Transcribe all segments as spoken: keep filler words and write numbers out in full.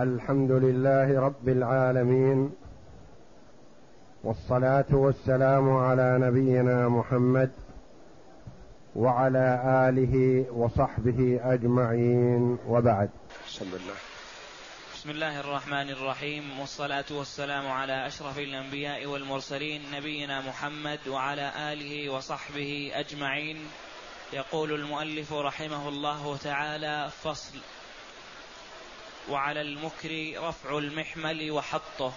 الحمد لله رب العالمين، والصلاة والسلام على نبينا محمد وعلى آله وصحبه أجمعين، وبعد. بسم الله الرحمن الرحيم، والصلاة والسلام على أشرف الأنبياء والمرسلين نبينا محمد وعلى آله وصحبه أجمعين. يقول المؤلف رحمه الله تعالى: فصل. وعلى المكر رفع المحمل وحطه،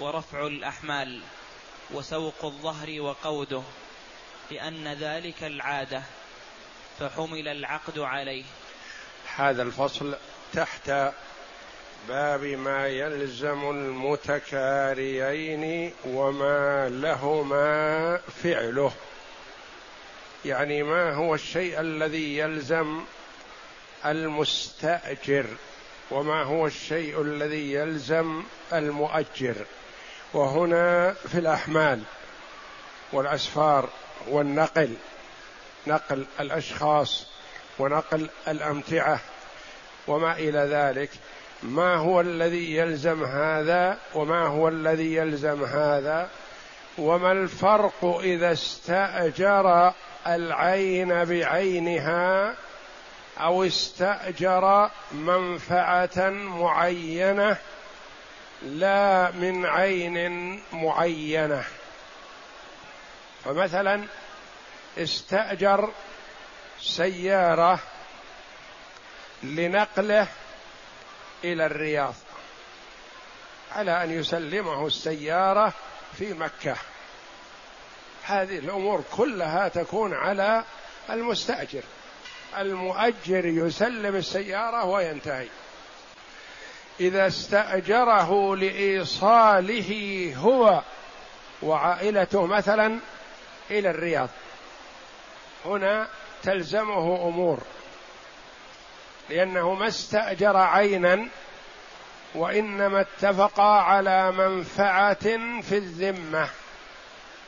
ورفع الأحمال، وسوق الظهر وقوده، لأن ذلك العادة، فحمل العقد عليه. هذا الفصل تحت باب ما يلزم المتكاريين وما لهما فعله، يعني ما هو الشيء الذي يلزم المستأجر وما هو الشيء الذي يلزم المؤجر. وهنا في الأحمال والأسفار والنقل، نقل الأشخاص ونقل الأمتعة وما إلى ذلك، ما هو الذي يلزم هذا وما هو الذي يلزم هذا، وما الفرق إذا استأجر العين بعينها أو استأجر منفعة معينة لا من عين معينة. فمثلا استأجر سيارة لنقله إلى الرياض على أن يسلمه السيارة في مكة، هذه الأمور كلها تكون على المستأجر، المؤجر يسلم السيارة وينتهي. إذا استأجره لإيصاله هو وعائلته مثلا إلى الرياض، هنا تلزمه أمور، لأنه ما استأجر عينا وإنما اتفقا على منفعة في الذمة،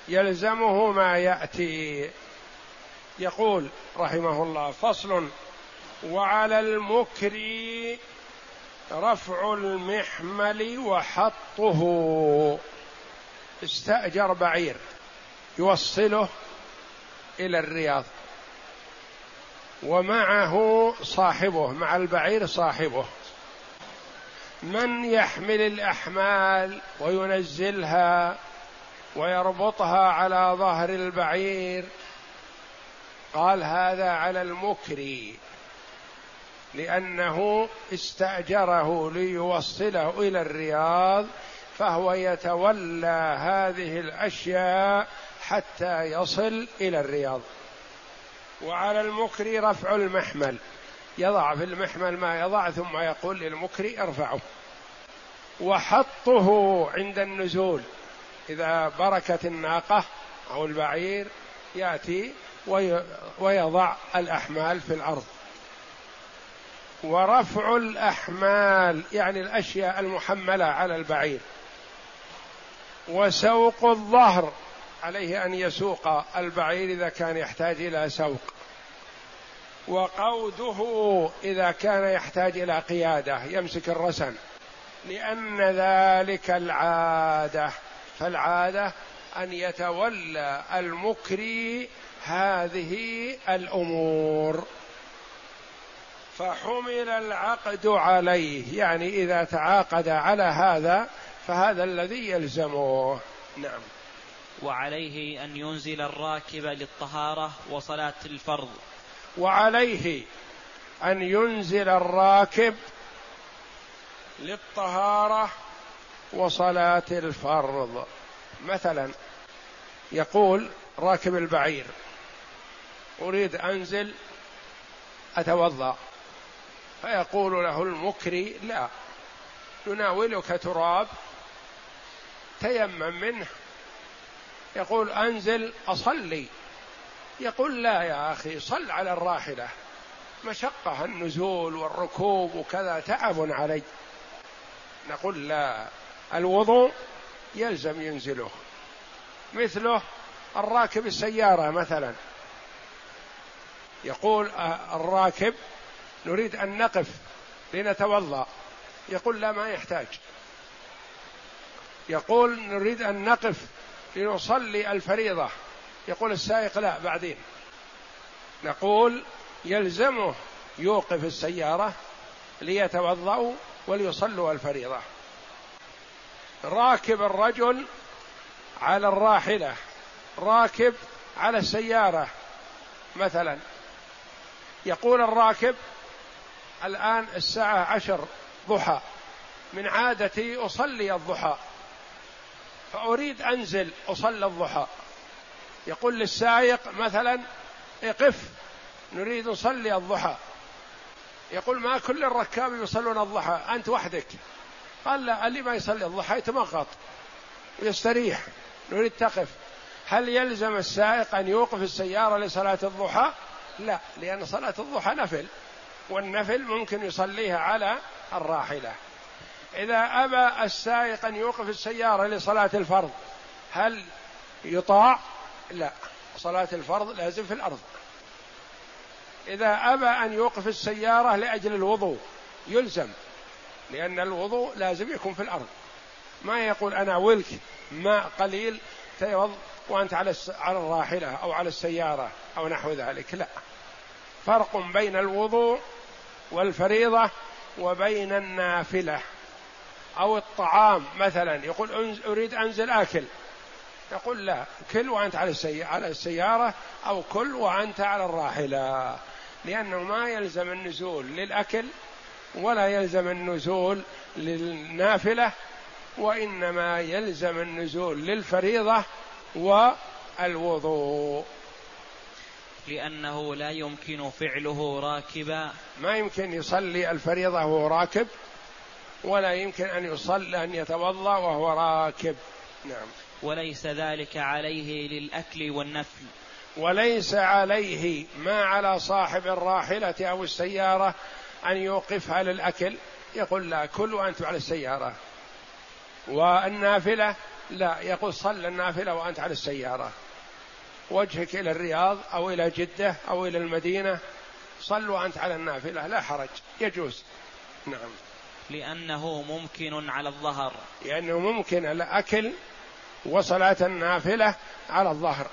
يلزمه ما يأتي. يقول رحمه الله: فصل. وعلى المكر رفع المحمل وحطه. استأجر بعير يوصله إلى الرياض، ومعه صاحبه، مع البعير صاحبه، من يحمل الأحمال وينزلها ويربطها على ظهر البعير. قال: هذا على المكري، لأنه استأجره ليوصله إلى الرياض، فهو يتولى هذه الأشياء حتى يصل إلى الرياض. وعلى المكري رفع المحمل، يضع في المحمل ما يضع ثم يقول للمكري ارفعه. وحطه عند النزول، إذا بركت الناقة أو البعير يأتي ويضع الأحمال في الأرض. ورفع الأحمال يعني الأشياء المحملة على البعير. وسوق الظهر، عليه أن يسوق البعير إذا كان يحتاج إلى سوق. وقوده إذا كان يحتاج إلى قيادة، يمسك الرسن، لأن ذلك العادة، فالعادة أن يتولى المكري هذه الأمور. فحمل العقد عليه، يعني إذا تعاقد على هذا فهذا الذي يلزمه. نعم. وعليه أن ينزل الراكب للطهارة وصلاة الفرض. وعليه أن ينزل الراكب للطهارة وصلاة الفرض. مثلا يقول راكب البعير: أريد أنزل أتوضأ. فيقول له المكري: لا، نناولك تراب تيمم منه. يقول: أنزل أصلي. يقول: لا يا أخي، صل على الراحلة، مشقة النزول والركوب وكذا، تعب علي. نقول: لا، الوضوء يلزم ينزله. مثله الراكب السيارة مثلا، يقول الراكب: نريد أن نقف لنتوضأ، يقول لا ما يحتاج، يقول نريد أن نقف لنصلي الفريضة، يقول السائق لا بعدين، نقول يلزمه يوقف السيارة ليتوضأوا وليصلوا الفريضة. راكب الرجل على الراحلة، راكب على السيارة مثلا، يقول الراكب الآن الساعة عشر ضحى، من عادتي أصلي الضحى فأريد أنزل أصلي الضحى، يقول للسائق مثلا اقف نريد نصلي الضحى، يقول ما كل الركاب يصلون الضحى أنت وحدك، قال لا اللي ما يصلي الضحى يتمغط ويستريح نريد تقف. هل يلزم السائق أن يوقف السيارة لصلاة الضحى؟ لا، لأن صلاة الضحى نفل، والنفل ممكن يصليها على الراحلة. إذا أبى السائق أن يوقف السيارة لصلاة الفرض هل يطاع؟ لا، صلاة الفرض لازم في الأرض. إذا أبى أن يوقف السيارة لأجل الوضوء يلزم، لأن الوضوء لازم يكون في الأرض، ما يقول أنا ولك ماء قليل تيوض وأنت على على الراحلة أو على السيارة أو نحو ذلك، لا. فرق بين الوضوء والفريضة وبين النافلة. أو الطعام مثلا، يقول أريد أنزل آكل، يقول لا كل وأنت على السيارة أو كل وأنت على الراحلة، لأنه ما يلزم النزول للأكل ولا يلزم النزول للنافلة، وإنما يلزم النزول للفريضة والوضوء، لأنه لا يمكن فعله راكبا، ما يمكن يصلي الفريضة وهو راكب، ولا يمكن أن يصلي أن يتوضأ وهو راكب. نعم. وليس ذلك عليه للأكل والنفل، وليس عليه ما على صاحب الراحلة أو السيارة أن يوقفها للأكل، يقول لا كل وأنت على السيارة، والنافلة لا، يقول صل النافلة وأنت على السيارة، وجهك إلى الرياض أو إلى جدة أو إلى المدينة صل وأنت على النافلة لا حرج، يجوز. نعم، لأنه ممكن على الظهر، لأنه ممكن الأكل وصلاة النافلة على الظهر.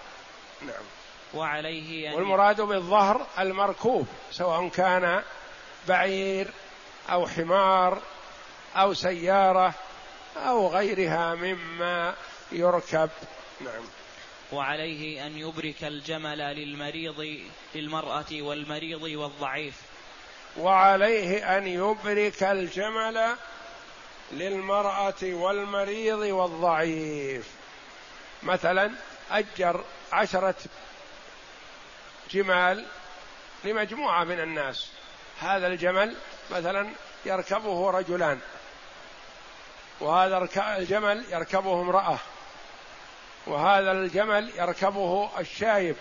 نعم. وعليه أن والمراد بالظهر المركوب، سواء كان بعير أو حمار أو سيارة أو غيرها مما يركب. نعم. وعليه أن يبرك الجمل للمريض للمرأة والمريض والضعيف، وعليه أن يبرك الجمل للمرأة والمريض والضعيف. مثلا أجر عشرة جمال لمجموعة من الناس، هذا الجمل مثلا يركبه رجلان، وهذا الجمل يركبه امرأة، وهذا الجمل يركبه الشايب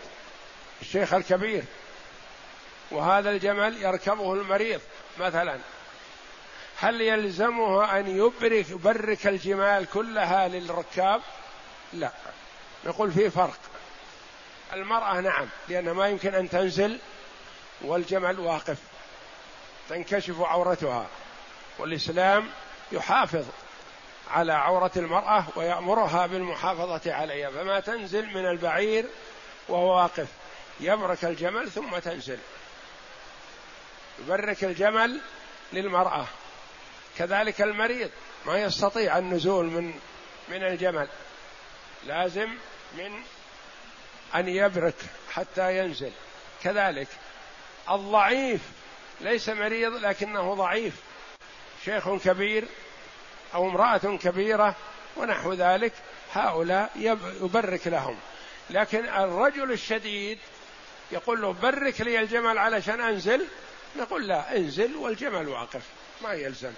الشيخ الكبير، وهذا الجمل يركبه المريض مثلا، هل يلزمه أن يبرك, يبرك الجمال كلها للركاب؟ لا، نقول فيه فرق. المرأة نعم، لأن ما يمكن أن تنزل والجمل واقف تنكشف عورتها، والإسلام يحافظ على عورة المرأة ويأمرها بالمحافظة عليها، فما تنزل من البعير وهو واقف، يبرك الجمل ثم تنزل. يبرك الجمل للمرأة. كذلك المريض ما يستطيع النزول من من الجمل، لازم من أن يبرك حتى ينزل. كذلك الضعيف ليس مريض لكنه ضعيف، شيخ كبير أو امرأة كبيرة ونحو ذلك، هؤلاء يبرك لهم. لكن الرجل الشديد يقول له برك لي الجمل علشان أنزل، نقول لا انزل والجمل واقف، ما يلزم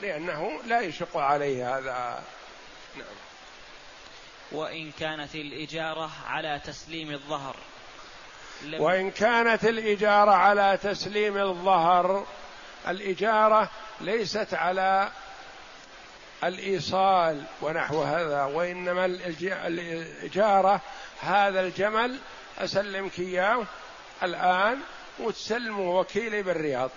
لأنه لا يشق عليه هذا. نعم. وإن كانت الإجارة على تسليم الظهر، وإن كانت الإجارة على تسليم الظهر، الإجارة ليست على الإيصال ونحو هذا، وإنما الإجارة هذا الجمل أسلمك إياه الآن وتسلمه وكيلي بالرياض،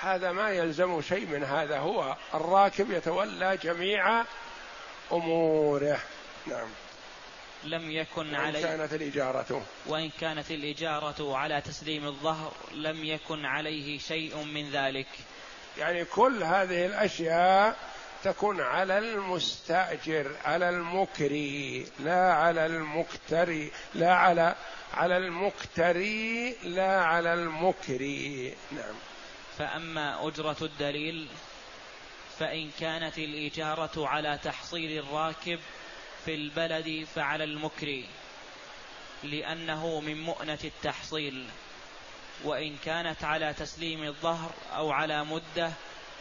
هذا ما يلزم شيء من هذا، هو الراكب يتولى جميع أموره. نعم. لم يكن عليه وإن كانت الإجارة وإن كانت الإجارة على تسليم الظهر لم يكن عليه شيء من ذلك، يعني كل هذه الأشياء تكون على المستأجر، على المكري لا على المكتري، لا على على المكتري لا على المكري. نعم. فأما أجرة الدليل فإن كانت الإجارة على تحصيل الراكب في البلد فعلى المكري لأنه من مؤنة التحصيل، وإن كانت على تسليم الظهر أو على مدة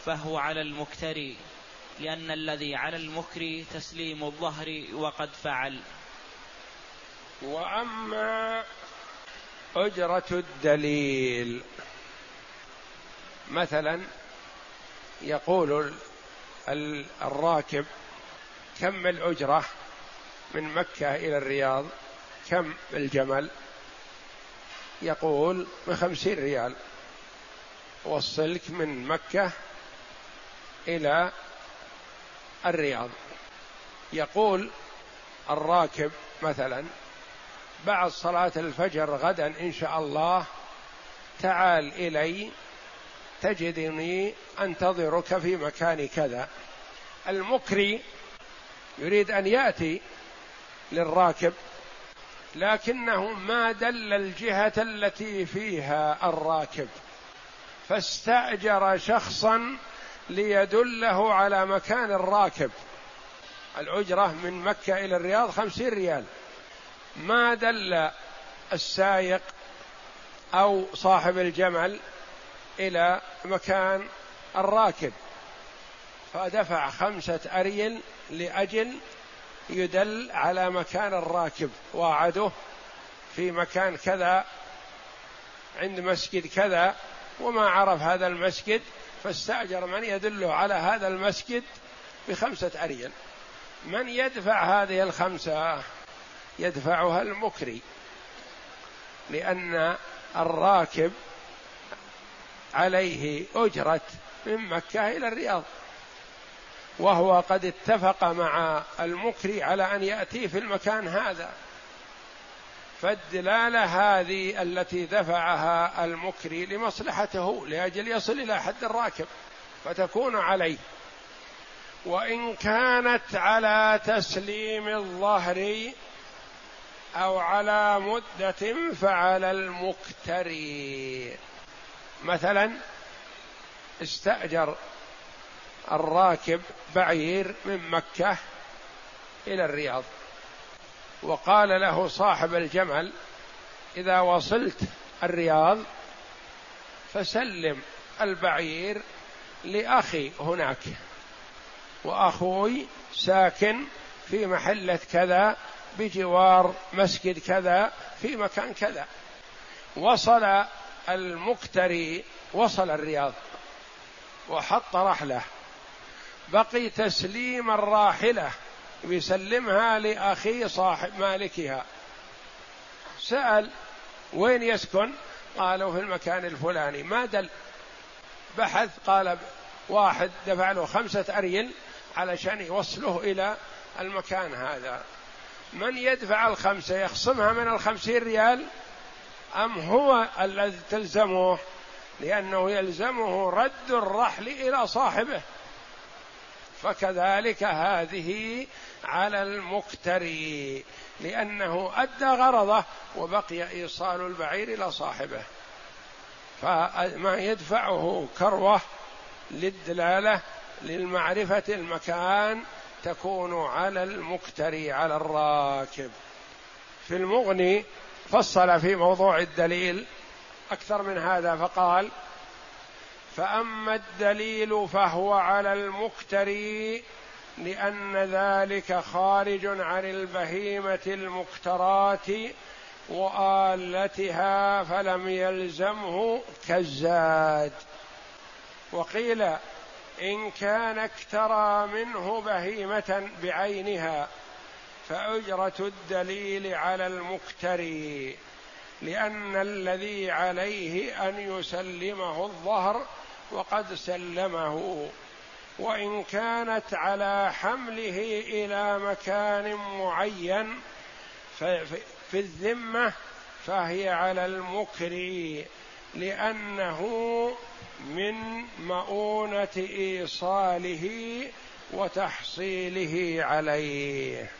فهو على المكتري لأن الذي على المكري تسليم الظهر وقد فعل. وأما أجرة الدليل مثلا يقول الراكب كم الأجرة من مكة إلى الرياض، كم الجمل؟ يقول بخمسين ريال، والسلك من مكة إلى الرياض. يقول الراكب مثلا بعد صلاة الفجر غدا إن شاء الله تعال إلي تجدني أنتظرك في مكان كذا. المكري يريد أن يأتي للراكب لكنه ما دل الجهة التي فيها الراكب فاستأجر شخصا ليدله على مكان الراكب. الأجرة من مكة إلى الرياض خمسين ريال، ما دل السائق أو صاحب الجمل إلى مكان الراكب فدفع خمسة أريل لأجل يدل على مكان الراكب، وعده في مكان كذا عند مسجد كذا وما عرف هذا المسجد فاستأجر من يدله على هذا المسجد بخمسة أريل. من يدفع هذه الخمسة؟ يدفعها المكري لأن الراكب عليه أجرة من مكة إلى الرياض وهو قد اتفق مع المكري على أن يأتي في المكان هذا، فالدلالة هذه التي دفعها المكري لمصلحته لأجل يصل إلى حد الراكب فتكون عليه. وإن كانت على تسليم الظهر أو على مدة فعلى المكتري. مثلا استأجر الراكب بعير من مكة إلى الرياض وقال له صاحب الجمل إذا وصلت الرياض فسلم البعير لأخي هناك وأخوي ساكن في محلة كذا بجوار مسجد كذا في مكان كذا. وصل المكتري وصل الرياض وحط رحله، بقي تسليم الراحلة يسلمها لأخي صاحب مالكها، سأل وين يسكن؟ قالوا في المكان الفلاني، ما دل، بحث، قال واحد دفع له خمسة أريل علشان يوصله إلى المكان هذا. من يدفع الخمسة؟ يخصمها من الخمسين ريال أم هو الذي تلزمه؟ لأنه يلزمه رد الرحل إلى صاحبه، فكذلك هذه على المكتري لأنه أدى غرضه وبقي إيصال البعير إلى صاحبه، فما يدفعه كروة للدلالة للمعرفة المكان تكون على المكتري على الراكب. في المغني فصل في موضوع الدليل أكثر من هذا فقال فأما الدليل فهو على المكتري لأن ذلك خارج عن البهيمة المكترات وآلتها فلم يلزمه كالزاد. وقيل إن كان اكترى منه بهيمة بعينها فأجرة الدليل على المكتري لأن الذي عليه أن يسلمه الظهر وقد سلمه، وإن كانت على حمله إلى مكان معين في الذمة فهي على المكري، لأنه من مؤونة إيصاله وتحصيله عليه.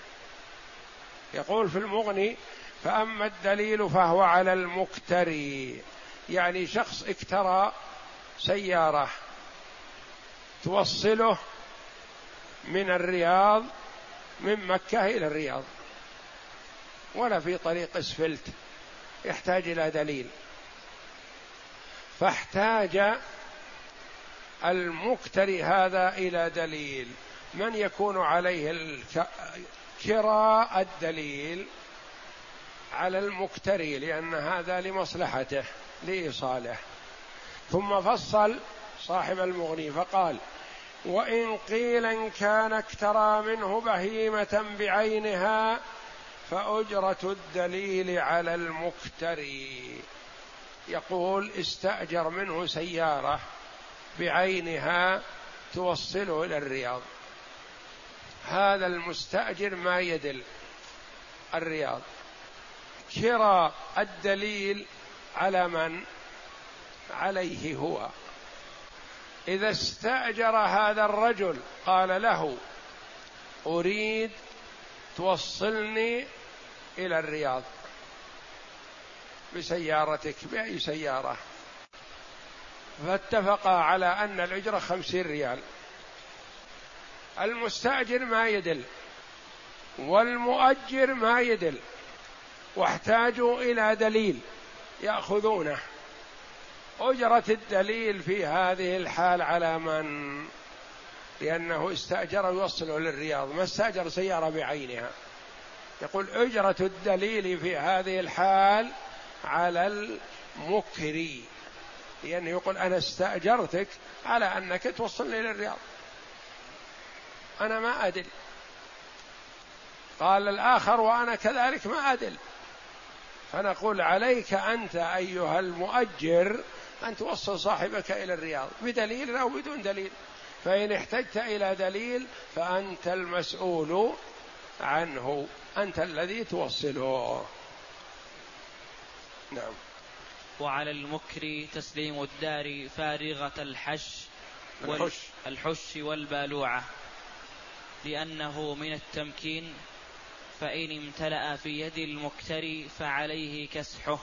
يقول في المغني: فأما الدليل فهو على المكتري، يعني شخص اكترى سيارة توصله من الرياض من مكة إلى الرياض ولا في طريق اسفلت، يحتاج إلى دليل، فاحتاج المكتري هذا إلى دليل. من يكون عليه الكراء الدليل؟ على المكتري، لأن هذا لمصلحته لإيصاله. ثم فصل صاحب المغني فقال: وإن قيل إن كان اكترى منه بهيمة بعينها فأجرة الدليل على المكتري. يقول استأجر منه سيارة بعينها توصله إلى الرياض، هذا المستأجر ما يدل الرياض، شراء الدليل على من؟ عليه هو. إذا استأجر هذا الرجل قال له: أريد توصلني إلى الرياض بسيارتك، بأي سيارة؟ فاتفقا على أن الأجرة خمسين ريال. المستأجر ما يدل والمؤجر ما يدل، واحتاجوا إلى دليل يأخذونه. أجرة الدليل في هذه الحال على من؟ لأنه استأجر يوصله للرياض، ما استأجر سيارة بعينها. يقول أجرة الدليل في هذه الحال على المكري، لأنه يقول أنا استأجرتك على أنك توصلني للرياض، أنا ما أدل. قال الآخر: وأنا كذلك ما أدل. فنقول: عليك أنت أيها المؤجر أن توصل صاحبك إلى الرياض بدليل أو بدون دليل، فإن احتجت إلى دليل فأنت المسؤول عنه، أنت الذي توصله. نعم. وعلى المكري تسليم الدار فارغة الحش الحش, الحش والبالوعة، لأنه من التمكين، فإن امتلأ في يد المكتري فعليه كسحه،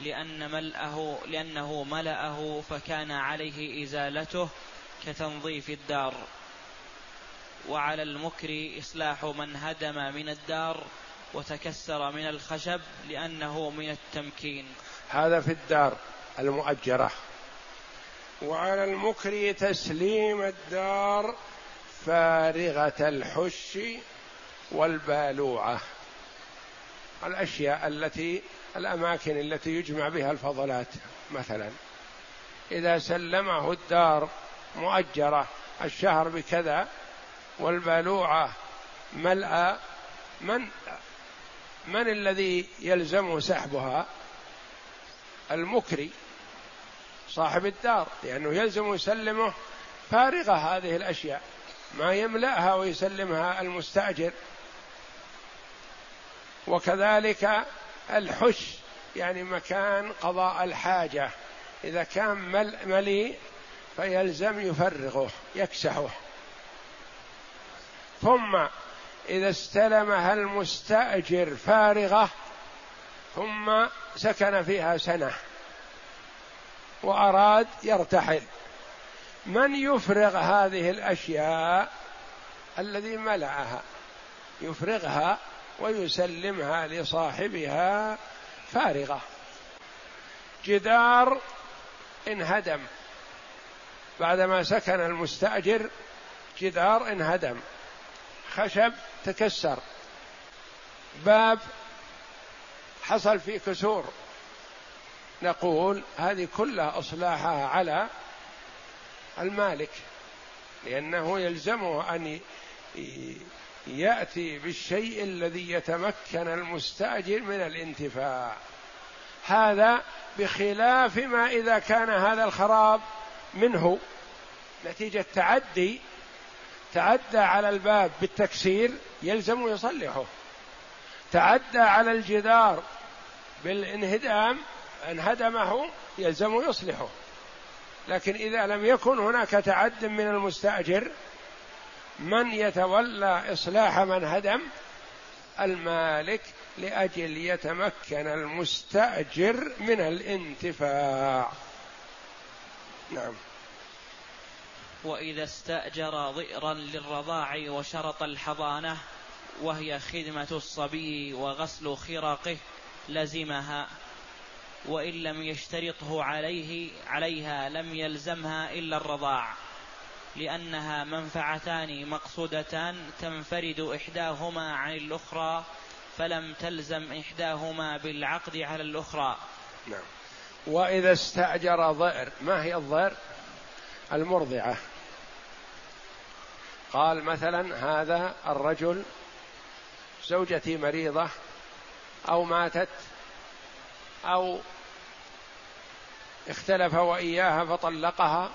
لأن ملأه لأنه ملأه فكان عليه إزالته كتنظيف الدار. وعلى المكري إصلاح من هدم من الدار وتكسر من الخشب، لأنه من التمكين. هذا في الدار المؤجرة. وعلى المكري تسليم الدار فارغة الحش والبالوعة، الأشياء التي الأماكن التي يجمع بها الفضلات مثلا، إذا سلمه الدار مؤجرة الشهر بكذا والبالوعة ملأ، من من الذي يلزمه سحبها؟ المكري صاحب الدار، لأنه يلزم يسلمه فارغة هذه الأشياء، ما يملأها ويسلمها المستأجر. وكذلك الحش، يعني مكان قضاء الحاجة، إذا كان ملي فيلزم يفرغه يكسحه. ثم إذا استلمها المستأجر فارغة ثم سكن فيها سنة وأراد يرتحل، من يفرغ هذه الأشياء؟ الذي ملأها يفرغها ويسلمها لصاحبها فارغة. جدار انهدم بعدما سكن المستأجر، جدار انهدم، خشب تكسر، باب حصل فيه كسور، نقول هذه كلها إصلاحها على المالك، لأنه يلزمه أن يأتي بالشيء الذي يتمكن المستأجر من الانتفاع. هذا بخلاف ما إذا كان هذا الخراب منه نتيجة تعدي تعدى على الباب بالتكسير يلزم يصلحه، تعدى على الجدار بالانهدام انهدمه يلزم يصلحه. لكن إذا لم يكن هناك تعد من المستأجر من يتولى إصلاح من هدم؟ المالك، لأجل يتمكن المستأجر من الانتفاع. نعم. وإذا استأجر ضئرا للرضاع وشرط الحضانة وهي خدمة الصبي وغسل خرقه لزمها، وإن لم يشترطه عليه عليها لم يلزمها إلا الرضاع، لأنها منفعتان مقصودتان تنفرد إحداهما عن الأخرى، فلم تلزم إحداهما بالعقد على الأخرى. نعم. وإذا استأجر ضئر، ما هي الضئر؟ المرضعة. قال مثلا هذا الرجل زوجتي مريضة أو ماتت أو اختلف وإياها فطلقها،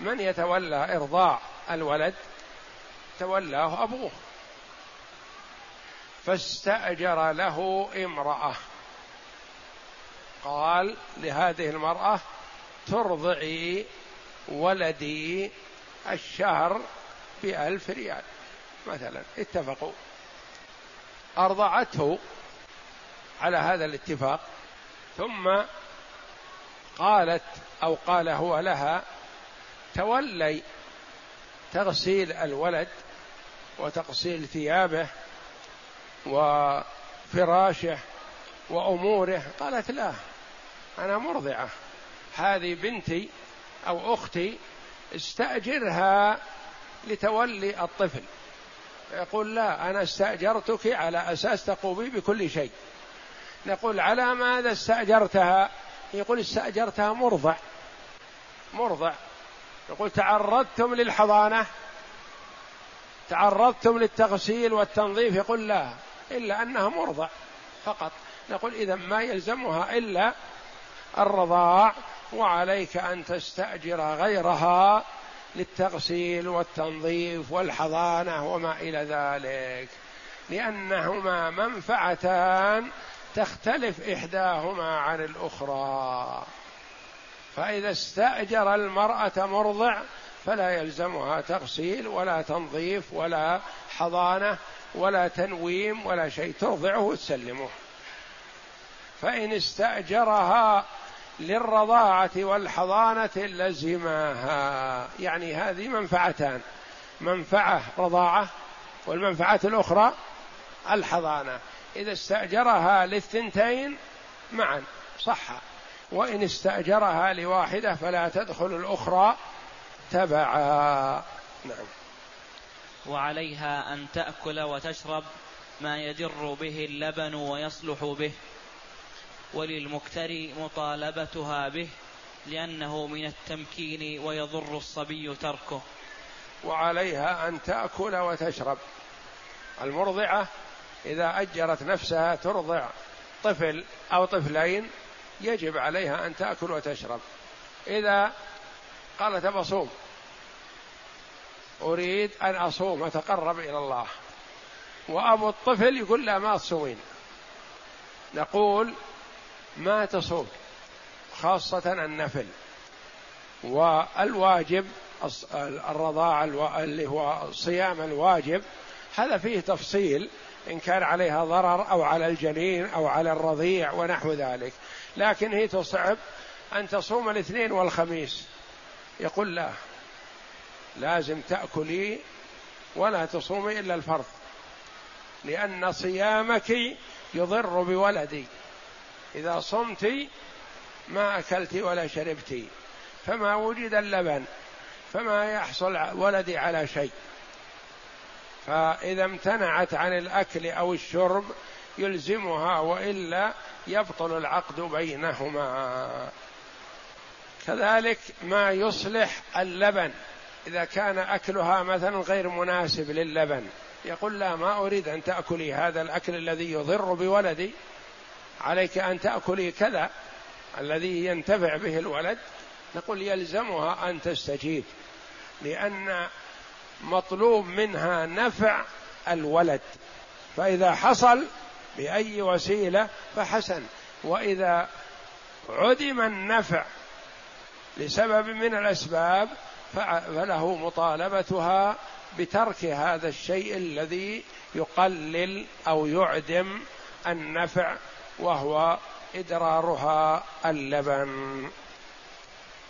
من يتولى إرضاع الولد؟ تولاه أبوه. فاستأجر له امرأة، قال لهذه المرأة ترضعي ولدي الشهر بألف ريال مثلا، اتفقوا، أرضعته على هذا الاتفاق، ثم قالت أو قال هو لها تولي تغسيل الولد وتغسيل ثيابه وفراشه وأموره. قالت لا، أنا مرضعة، هذه بنتي أو أختي، استأجرها لتولي الطفل. يقول لا، أنا استأجرتك على أساس تقومي بكل شيء. نقول على ماذا استأجرتها؟ يقول استأجرتها مرضع مرضع. يقول تعرضتم للحضانة، تعرضتم للتغسيل والتنظيف؟ يقول لا، إلا أنها مرضع فقط. نقول إذا ما يلزمها إلا الرضاع، وعليك أن تستأجر غيرها للتغسيل والتنظيف والحضانة وما إلى ذلك، لأنهما منفعتان تختلف إحداهما عن الأخرى. فإذا استأجر المرأة مرضع فلا يلزمها تغسيل ولا تنظيف ولا حضانة ولا تنويم ولا شيء، ترضعه وتسلمه. فإن استأجرها للرضاعة والحضانة لزمها، يعني هذه منفعتان، منفعة رضاعة والمنفعة الأخرى الحضانة، إذا استأجرها للثنتين معا صح، وإن استأجرها لواحدة فلا تدخل الأخرى تبعا. نعم. وعليها أن تأكل وتشرب ما يجر به اللبن ويصلح به، وللمكتري مطالبتها به لأنه من التمكين ويضر الصبي تركه. وعليها أن تأكل وتشرب. المرضعة إذا أجرت نفسها ترضع طفل أو طفلين يجب عليها أن تأكل وتشرب. إذا قالت بصوم، أريد أن أصوم أتقرب إلى الله، وأبو الطفل يقول لا ما تصومين، نقول ما تصوم، خاصة النفل، والواجب الرضاعة اللي هو صيام الواجب هذا فيه تفصيل إن كان عليها ضرر أو على الجنين أو على الرضيع ونحو ذلك. لكن هي تصعب أن تصوم الاثنين والخميس، يقول لا، لازم تأكلي ولا تصومي إلا الفرض، لأن صيامك يضر بولدي، إذا صمتي ما أكلتي ولا شربتي، فما وجد اللبن فما يحصل ولدي على شيء. فإذا امتنعت عن الأكل أو الشرب يلزمها، وإلا يبطل العقد بينهما. كذلك ما يصلح اللبن، إذا كان أكلها مثلا غير مناسب للبن، يقول لا، ما أريد أن تأكلي هذا الأكل الذي يضر بولدي، عليك أن تأكلي كذا الذي ينتفع به الولد نقول يلزمها أن تستجيب، لأن مطلوب منها نفع الولد، فإذا حصل بأي وسيلة فحسن، وإذا عدم النفع لسبب من الأسباب فله مطالبتها بترك هذا الشيء الذي يقلل أو يعدم النفع، وهو إدرارها اللبن.